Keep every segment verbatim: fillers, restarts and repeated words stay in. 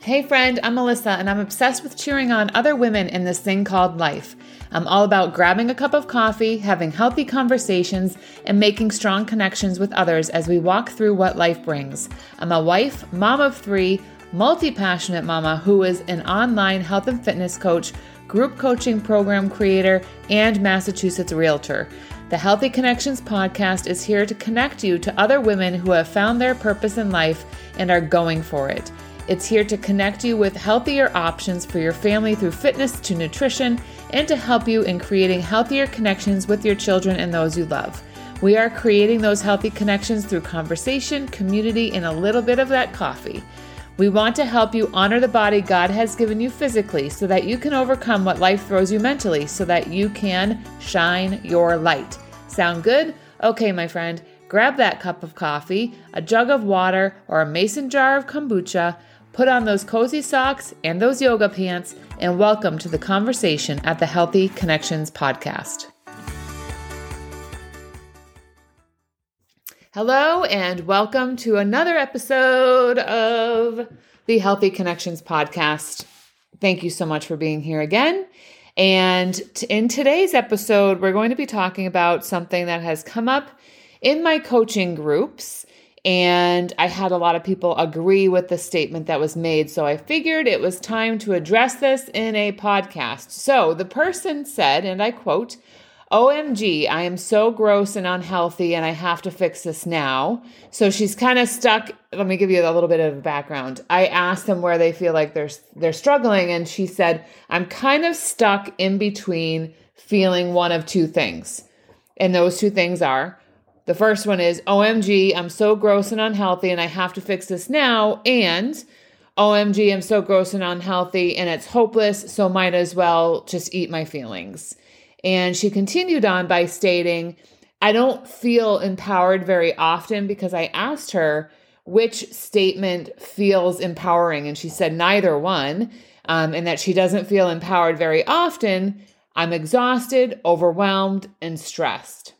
Hey friend, I'm Melissa and I'm obsessed with cheering on other women in this thing called life. I'm all about grabbing a cup of coffee, having healthy conversations, and making strong connections with others as we walk through what life brings. I'm a wife, mom of three, multi-passionate mama who is an online health and fitness coach, group coaching program creator, and Massachusetts realtor. The Healthy Connections Podcast is here to connect you to other women who have found their purpose in life and are going for it. It's here to connect you with healthier options for your family through fitness to nutrition and to help you in creating healthier connections with your children and those you love. We are creating those healthy connections through conversation, community, and a little bit of that coffee. We want to help you honor the body God has given you physically so that you can overcome what life throws you mentally so that you can shine your light. Sound good? Okay, my friend, grab that cup of coffee, a jug of water, or a mason jar of kombucha. Put on those cozy socks and those yoga pants, and welcome to the conversation at the Healthy Connections Podcast. Hello, and welcome to another episode of the Healthy Connections Podcast. Thank you so much for being here again. And in today's episode, we're going to be talking about something that has come up in my coaching groups. And I had a lot of people agree with the statement that was made. So I figured it was time to address this in a podcast. So the person said, and I quote, O M G, I am so gross and unhealthy and I have to fix this now. So she's kind of stuck. Let me give you a little bit of background. I asked them where they feel like they're, they're struggling. And she said, I'm kind of stuck in between feeling one of two things. And those two things are, the first one is, O M G, I'm so gross and unhealthy and I have to fix this now. And O M G, I'm so gross and unhealthy and it's hopeless, so might as well just eat my feelings. And she continued on by stating, I don't feel empowered very often because I asked her which statement feels empowering. And she said neither one, um, and that she doesn't feel empowered very often. I'm exhausted, overwhelmed, and stressed.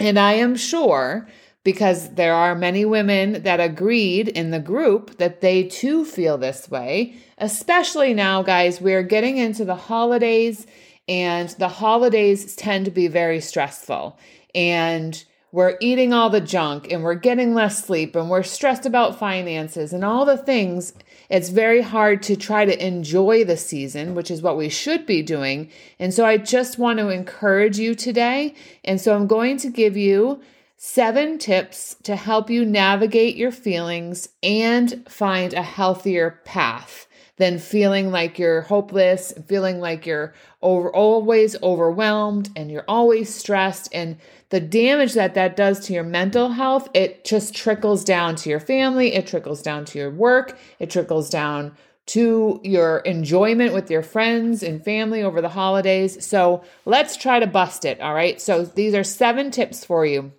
And I am sure, because there are many women that agreed in the group that they too feel this way, especially now, guys, we're getting into the holidays and the holidays tend to be very stressful and we're eating all the junk and we're getting less sleep and we're stressed about finances and all the things. It's very hard to try to enjoy the season, which is what we should be doing. And so I just want to encourage you today. And so I'm going to give you seven tips to help you navigate your feelings and find a healthier path than feeling like you're hopeless, feeling like you're over, always overwhelmed and you're always stressed. And the damage that that does to your mental health, it just trickles down to your family. It trickles down to your work. It trickles down to your enjoyment with your friends and family over the holidays. So let's try to bust it. All right. So these are seven tips for you.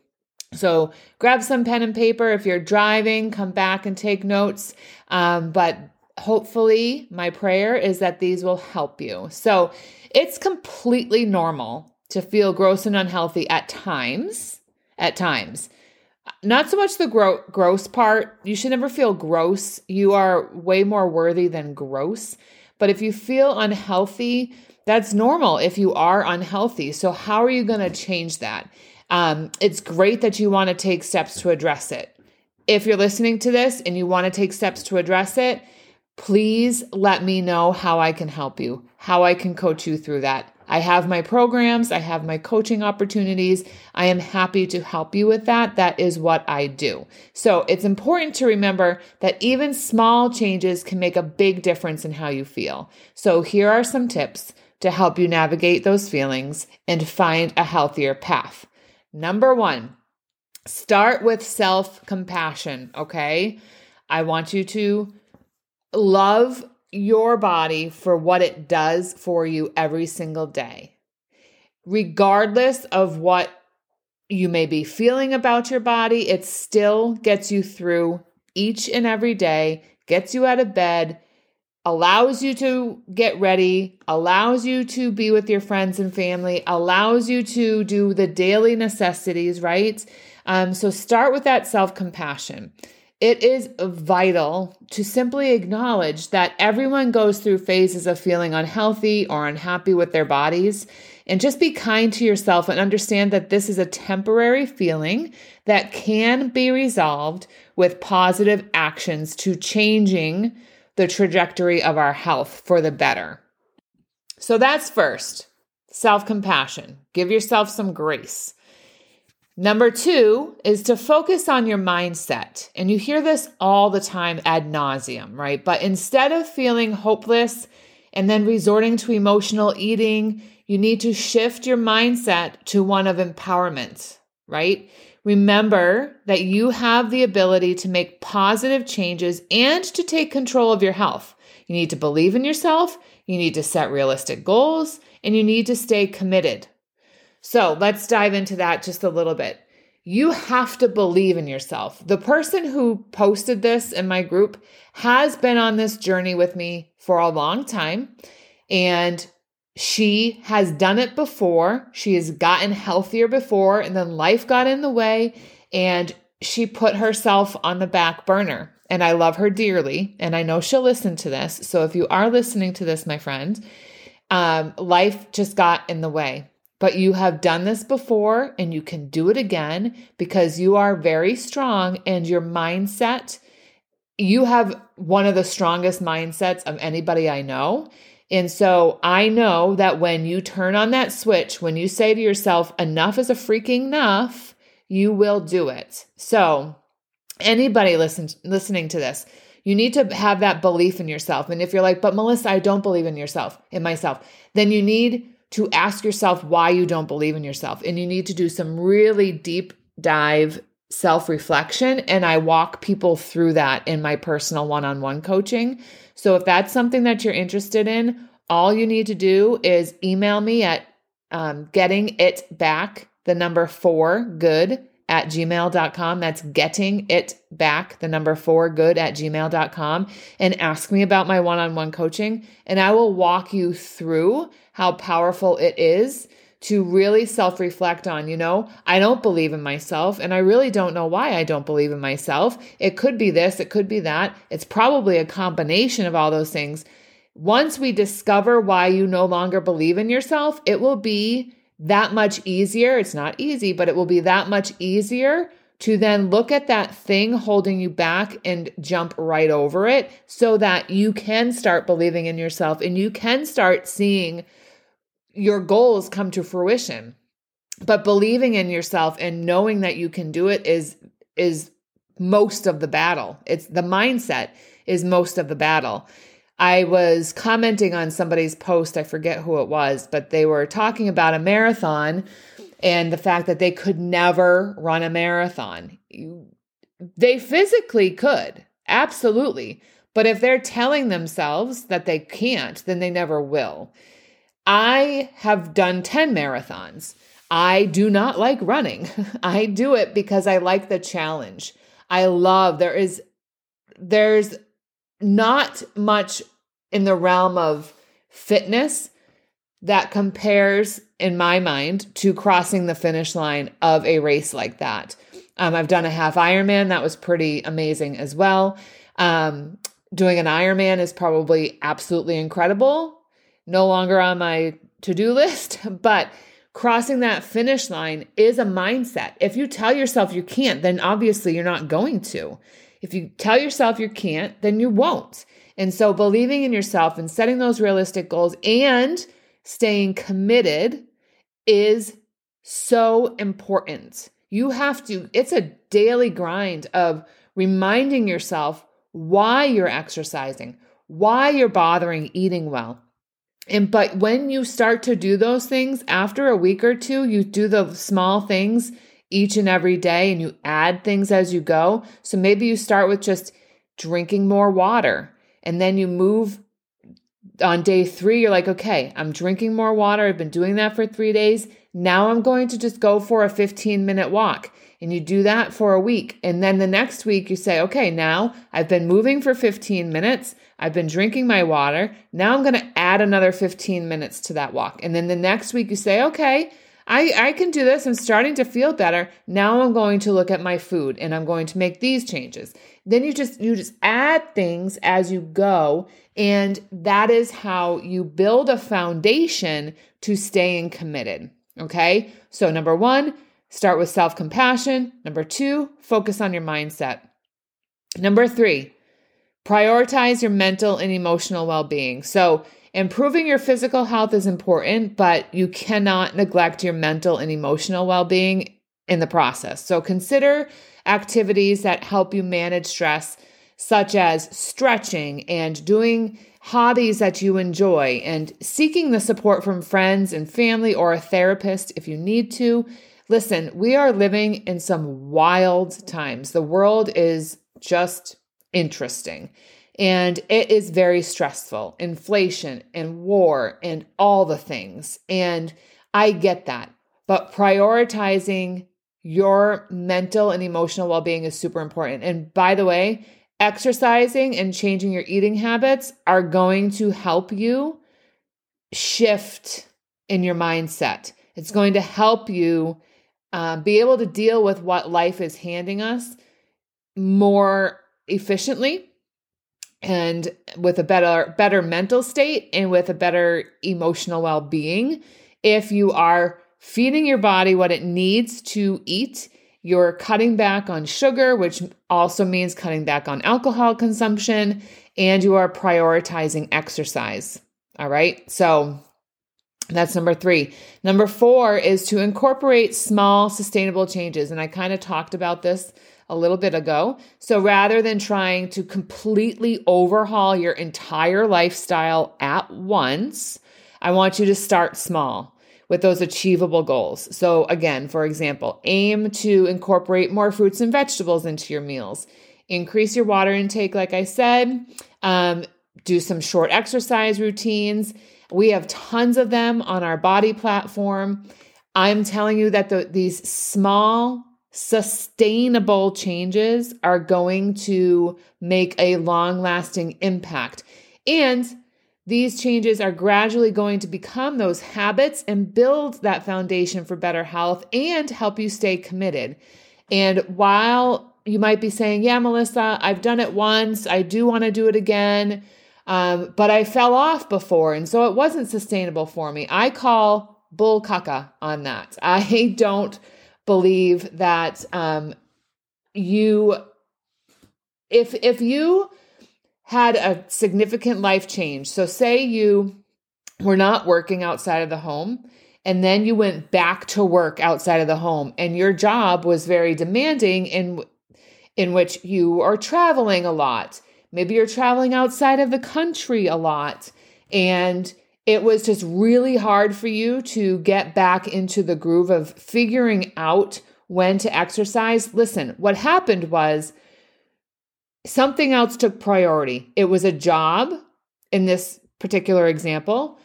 So grab some pen and paper. If you're driving, come back and take notes. Um, but hopefully, my prayer is that these will help you. So it's completely normal to feel gross and unhealthy at times, at times. Not so much the gro- gross part. You should never feel gross. You are way more worthy than gross. But if you feel unhealthy, that's normal if you are unhealthy. So how are you going to change that? Um, it's great that you want to take steps to address it. If you're listening to this and you want to take steps to address it, please let me know how I can help you, how I can coach you through that. I have my programs. I have my coaching opportunities. I am happy to help you with that. That is what I do. So it's important to remember that even small changes can make a big difference in how you feel. So here are some tips to help you navigate those feelings and find a healthier path. Number one, start with self-compassion, okay? I want you to love your body for what it does for you every single day, regardless of what you may be feeling about your body. It still gets you through each and every day, gets you out of bed, allows you to get ready, allows you to be with your friends and family, allows you to do the daily necessities, right? Um, so start with that self-compassion. It is vital to simply acknowledge that everyone goes through phases of feeling unhealthy or unhappy with their bodies, and just be kind to yourself and understand that this is a temporary feeling that can be resolved with positive actions to changing the trajectory of our health for the better. So that's first, self-compassion. Give yourself some grace. Number two is to focus on your mindset. And you hear this all the time ad nauseum, right? But instead of feeling hopeless and then resorting to emotional eating, you need to shift your mindset to one of empowerment, right? Remember that you have the ability to make positive changes and to take control of your health. You need to believe in yourself, you need to set realistic goals, and you need to stay committed. So let's dive into that just a little bit. You have to believe in yourself. The person who posted this in my group has been on this journey with me for a long time, and she has done it before. She has gotten healthier before, and then life got in the way, and she put herself on the back burner. And I love her dearly, and I know she'll listen to this. So if you are listening to this, my friend, um, life just got in the way. But you have done this before and you can do it again because you are very strong, and your mindset, you have one of the strongest mindsets of anybody I know. And so I know that when you turn on that switch, when you say to yourself, enough is a freaking enough, you will do it. So anybody listen, listening to this, you need to have that belief in yourself. And if you're like, but Melissa, I don't believe in yourself, in myself, then you need to ask yourself why you don't believe in yourself. And you need to do some really deep dive self-reflection. And I walk people through that in my personal one-on-one coaching. So if that's something that you're interested in, all you need to do is email me at um, getting it back, the number four good at gmail dot com. That's getting it back, the number four good at gmail dot com, and ask me about my one-on-one coaching. And I will walk you through how powerful it is to really self-reflect on, you know, I don't believe in myself, and I really don't know why I don't believe in myself. It could be this, it could be that. It's probably a combination of all those things. Once we discover why you no longer believe in yourself, it will be that much easier. It's not easy, but it will be that much easier to then look at that thing holding you back and jump right over it, so that you can start believing in yourself and you can start seeing your goals come to fruition. But believing in yourself and knowing that you can do it is, is most of the battle. It's the mindset is most of the battle. I was commenting on somebody's post, I forget who it was, but they were talking about a marathon and the fact that they could never run a marathon. They physically could, absolutely. But if they're telling themselves that they can't, then they never will. I have done ten marathons. I do not like running. I do it because I like the challenge. I love, there is, there's, not much in the realm of fitness that compares, in my mind, to crossing the finish line of a race like that. Um, I've done a half Ironman. That was pretty amazing as well. Um, doing an Ironman is probably absolutely incredible. No longer on my to-do list, but crossing that finish line is a mindset. If you tell yourself you can't, then obviously you're not going to. If you tell yourself you can't, then you won't. And so believing in yourself and setting those realistic goals and staying committed is so important. You have to, it's a daily grind of reminding yourself why you're exercising, why you're bothering eating well. And, but when you start to do those things, after a week or two, you do the small things each and every day, and you add things as you go. So maybe you start with just drinking more water, and then you move on day three. You're like, okay, I'm drinking more water. I've been doing that for three days. Now I'm going to just go for a fifteen minute walk, and you do that for a week. And then the next week you say, okay, now I've been moving for fifteen minutes. I've been drinking my water. Now I'm going to add another fifteen minutes to that walk. And then the next week you say, okay, I, I can do this. I'm starting to feel better. Now I'm going to look at my food and I'm going to make these changes. Then you just, you just add things as you go. And that is how you build a foundation to staying committed. Okay. So number one, start with self-compassion. Number two, focus on your mindset. Number three, prioritize your mental and emotional well-being. So improving your physical health is important, but you cannot neglect your mental and emotional well-being in the process. So consider activities that help you manage stress, such as stretching and doing hobbies that you enjoy and seeking the support from friends and family or a therapist if you need to. Listen, we are living in some wild times. The world is just interesting. And it is very stressful, inflation and war and all the things. And I get that, but prioritizing your mental and emotional well-being is super important. And by the way, exercising and changing your eating habits are going to help you shift in your mindset. It's going to help you uh, be able to deal with what life is handing us more efficiently, and with a better, better mental state and with a better emotional well-being. If you are feeding your body what it needs to eat, you're cutting back on sugar, which also means cutting back on alcohol consumption, and you are prioritizing exercise. All right. So that's number three. Number four is to incorporate small, sustainable changes. And I kind of talked about this a little bit ago. So rather than trying to completely overhaul your entire lifestyle at once, I want you to start small with those achievable goals. So again, for example, aim to incorporate more fruits and vegetables into your meals, increase your water intake, like I said, um, do some short exercise routines. We have tons of them on our Body platform. I'm telling you that the, these small, sustainable changes are going to make a long-lasting impact. And these changes are gradually going to become those habits and build that foundation for better health and help you stay committed. And while you might be saying, yeah, Melissa, I've done it once, I do want to do it again, um, but I fell off before, and so it wasn't sustainable for me. I call bull caca on that. I don't believe that um, you, if if you had a significant life change, so say you were not working outside of the home, and then you went back to work outside of the home, and your job was very demanding, in in which you are traveling a lot. Maybe you're traveling outside of the country a lot, and it was just really hard for you to get back into the groove of figuring out when to exercise. Listen, what happened was something else took priority. It was a job in this particular example,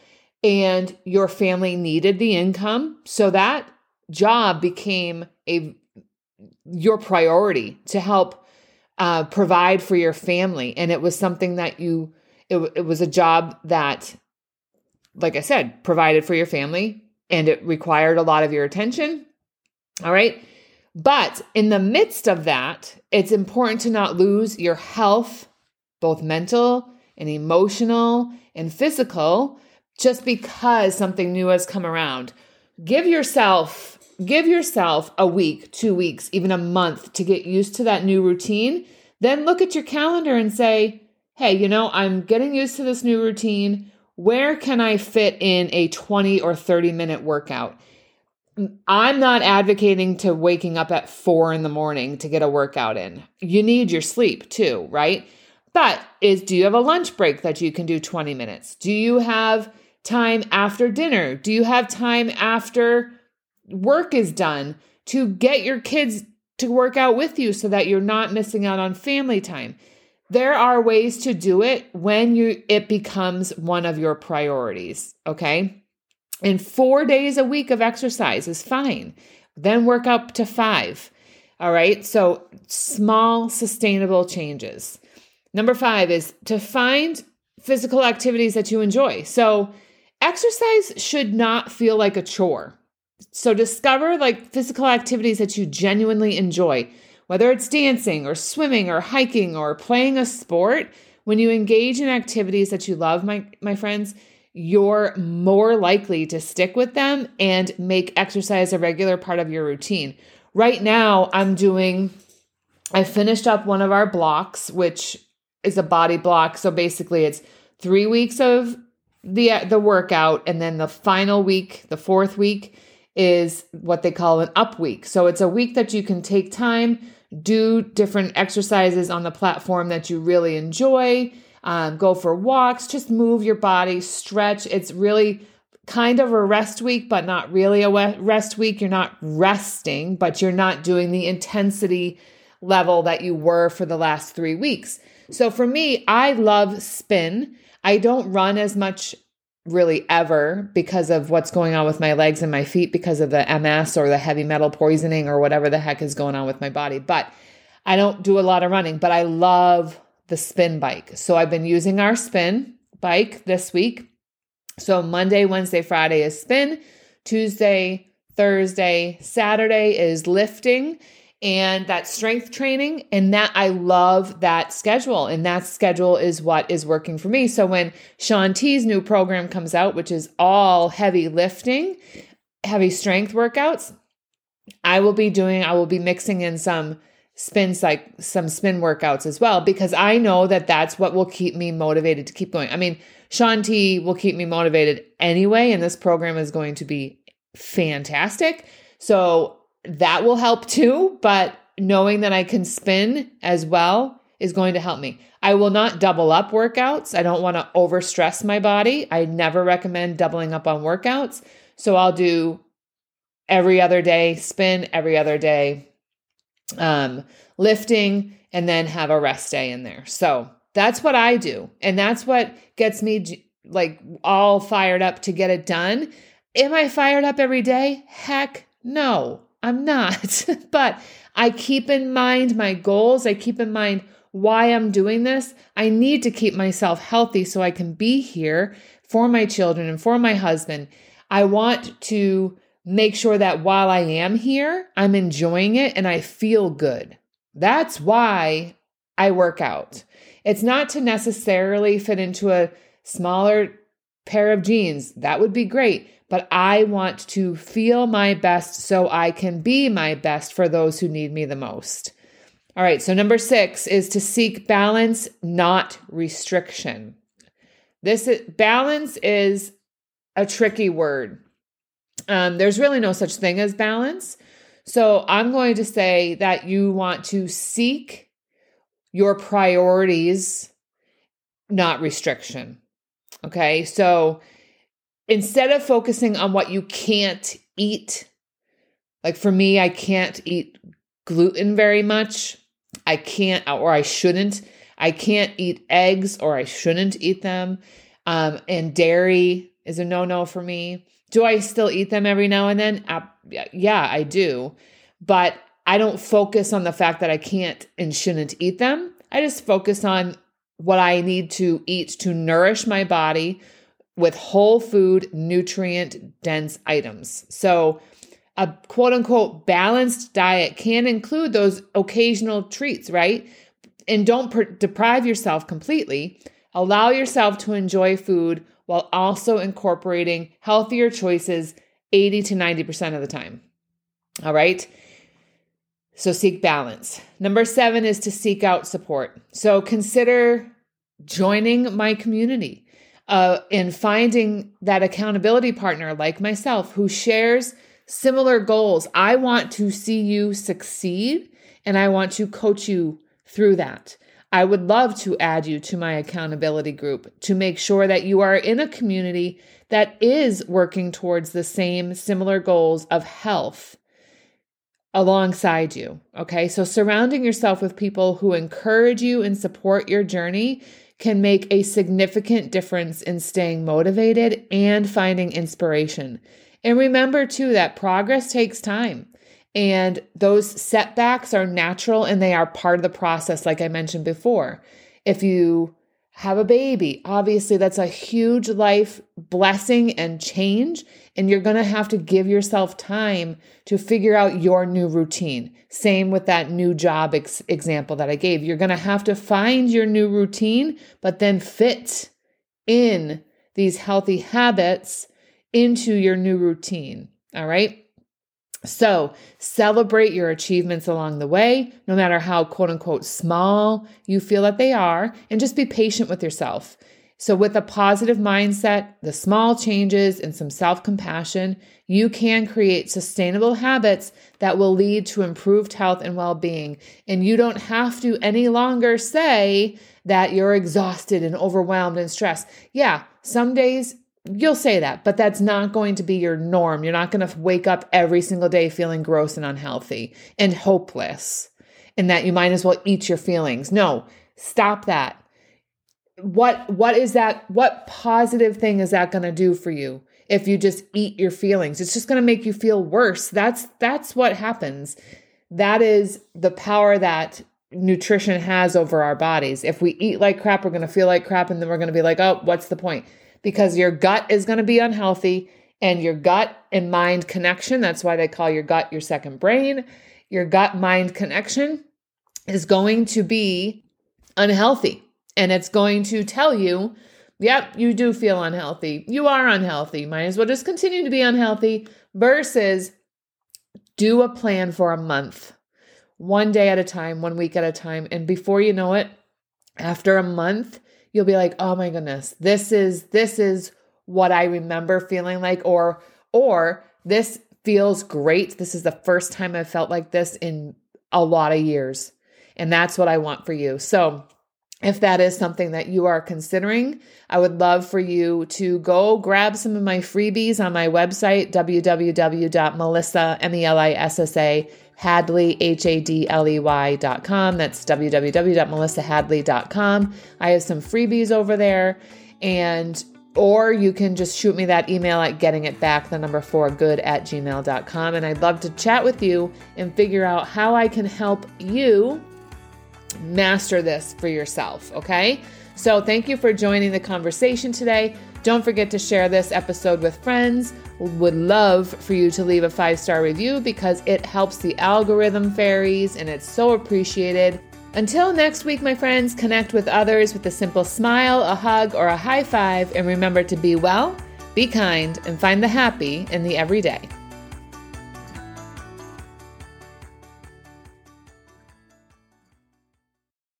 and your family needed the income. So that job became a your priority to help uh, provide for your family. And it was something that you, it, it was a job that, like I said, provided for your family, and it required a lot of your attention. All right. But in the midst of that, it's important to not lose your health, both mental and emotional and physical, just because something new has come around. Give yourself, give yourself a week, two weeks, even a month to get used to that new routine. Then look at your calendar and say, hey, you know, I'm getting used to this new routine. Where can I fit in a twenty or thirty minute workout? I'm not advocating to waking up at four in the morning to get a workout in. You need your sleep too, right? But is, do you have a lunch break that you can do twenty minutes? Do you have time after dinner? Do you have time after work is done to get your kids to work out with you so that you're not missing out on family time? There are ways to do it when you it becomes one of your priorities, okay? And four days a week of exercise is fine. Then work up to five, all right? So small, sustainable changes. Number five is to find physical activities that you enjoy. So exercise should not feel like a chore. So discover like physical activities that you genuinely enjoy, whether it's dancing or swimming or hiking or playing a sport. When you engage in activities that you love, my, my friends, you're more likely to stick with them and make exercise a regular part of your routine. Right now, I'm doing, I finished up one of our blocks, which is a body block. So basically it's three weeks of the, the workout. And then the final week, the fourth week, is what they call an up week. So it's a week that you can take time, do different exercises on the platform that you really enjoy, um, go for walks, just move your body, stretch. It's really kind of a rest week, but not really a rest week. You're not resting, but you're not doing the intensity level that you were for the last three weeks. So for me, I love spin. I don't run as much really ever because of what's going on with my legs and my feet because of the M S or the heavy metal poisoning or whatever the heck is going on with my body. But I don't do a lot of running, but I love the spin bike. So I've been using our spin bike this week. So Monday, Wednesday, Friday is spin. Tuesday, Thursday, Saturday is lifting and that strength training. And that I love that schedule. And that schedule is what is working for me. So when Sean T's new program comes out, which is all heavy lifting, heavy strength workouts, I will be doing, I will be mixing in some spin, like some spin workouts as well, because I know that that's what will keep me motivated to keep going. I mean, Sean T will keep me motivated anyway, and this program is going to be fantastic. So that will help too, but knowing that I can spin as well is going to help me. I will not double up workouts. I don't want to overstress my body. I never recommend doubling up on workouts. So I'll do every other day spin, every other day um, lifting, and then have a rest day in there. So that's what I do. And that's what gets me like all fired up to get it done. Am I fired up every day? Heck no. I'm not, but I keep in mind my goals. I keep in mind why I'm doing this. I need to keep myself healthy so I can be here for my children and for my husband. I want to make sure that while I am here, I'm enjoying it and I feel good. That's why I work out. It's not to necessarily fit into a smaller pair of jeans. That would be great. But I want to feel my best so I can be my best for those who need me the most. All right, so number six is to seek balance, not restriction. This is, balance is a tricky word. Um, there's really no such thing as balance. So I'm going to say that you want to seek your priorities, not restriction. Okay, so instead of focusing on what you can't eat, like for me, I can't eat gluten very much. I can't, or I shouldn't. I can't eat eggs, or I shouldn't eat them. Um, and dairy is a no-no for me. Do I still eat them every now and then? I, yeah, I do. But I don't focus on the fact that I can't and shouldn't eat them. I just focus on what I need to eat to nourish my body with whole food, nutrient dense items. So a quote unquote balanced diet can include those occasional treats, right? And don't per- deprive yourself completely. Allow yourself to enjoy food while also incorporating healthier choices eighty to ninety percent of the time. All right. So seek balance. Number seven is to seek out support. So consider joining my community. Uh, and finding that accountability partner like myself who shares similar goals. I want to see you succeed and I want to coach you through that. I would love to add you to my accountability group to make sure that you are in a community that is working towards the same similar goals of health alongside you. Okay, so surrounding yourself with people who encourage you and support your journey can make a significant difference in staying motivated and finding inspiration. And remember too, that progress takes time and those setbacks are natural and they are part of the process. Like I mentioned before, if you have a baby. Obviously, that's a huge life blessing and change, and you're going to have to give yourself time to figure out your new routine. Same with that new job ex- example that I gave. You're going to have to find your new routine, but then fit in these healthy habits into your new routine, all right? So celebrate your achievements along the way, no matter how quote unquote small you feel that they are, and just be patient with yourself. So with a positive mindset, the small changes, and some self-compassion, you can create sustainable habits that will lead to improved health and well-being. And you don't have to any longer say that you're exhausted and overwhelmed and stressed. Yeah, some days you'll say that, but that's not going to be your norm. You're not going to wake up every single day feeling gross and unhealthy and hopeless and that you might as well eat your feelings. No, stop that. What, what is that? What positive thing is that going to do for you? If you just eat your feelings, it's just going to make you feel worse. That's, that's what happens. That is the power that nutrition has over our bodies. If we eat like crap, we're going to feel like crap. And then we're going to be like, oh, what's the point? Because your gut is going to be unhealthy, and your gut and mind connection, that's why they call your gut your second brain, your gut-mind connection is going to be unhealthy. And it's going to tell you, yep, you do feel unhealthy. You are unhealthy. Might as well just continue to be unhealthy versus do a plan for a month, one day at a time, one week at a time. And before you know it, after a month, you'll be like, oh my goodness, this is, this is what I remember feeling like, or, or this feels great. This is the first time I've felt like this in a lot of years. And that's what I want for you. So if that is something that you are considering, I would love for you to go grab some of my freebies on my website, w w w dot melissa, M E L I S S A, Hadley, H A D L E Y dot com. That's w w w dot melissa hadley dot com. I have some freebies over there, and or you can just shoot me that email at gettingitback, the number four, good at gmail dot com. And I'd love to chat with you and figure out how I can help you master this for yourself. Okay. So thank you for joining the conversation today. Don't forget to share this episode with friends. Would love for you to leave a five-star review because it helps the algorithm fairies and it's so appreciated. Until next week, my friends, connect with others with a simple smile, a hug, or a high five. And remember to be well, be kind, and find the happy in the everyday.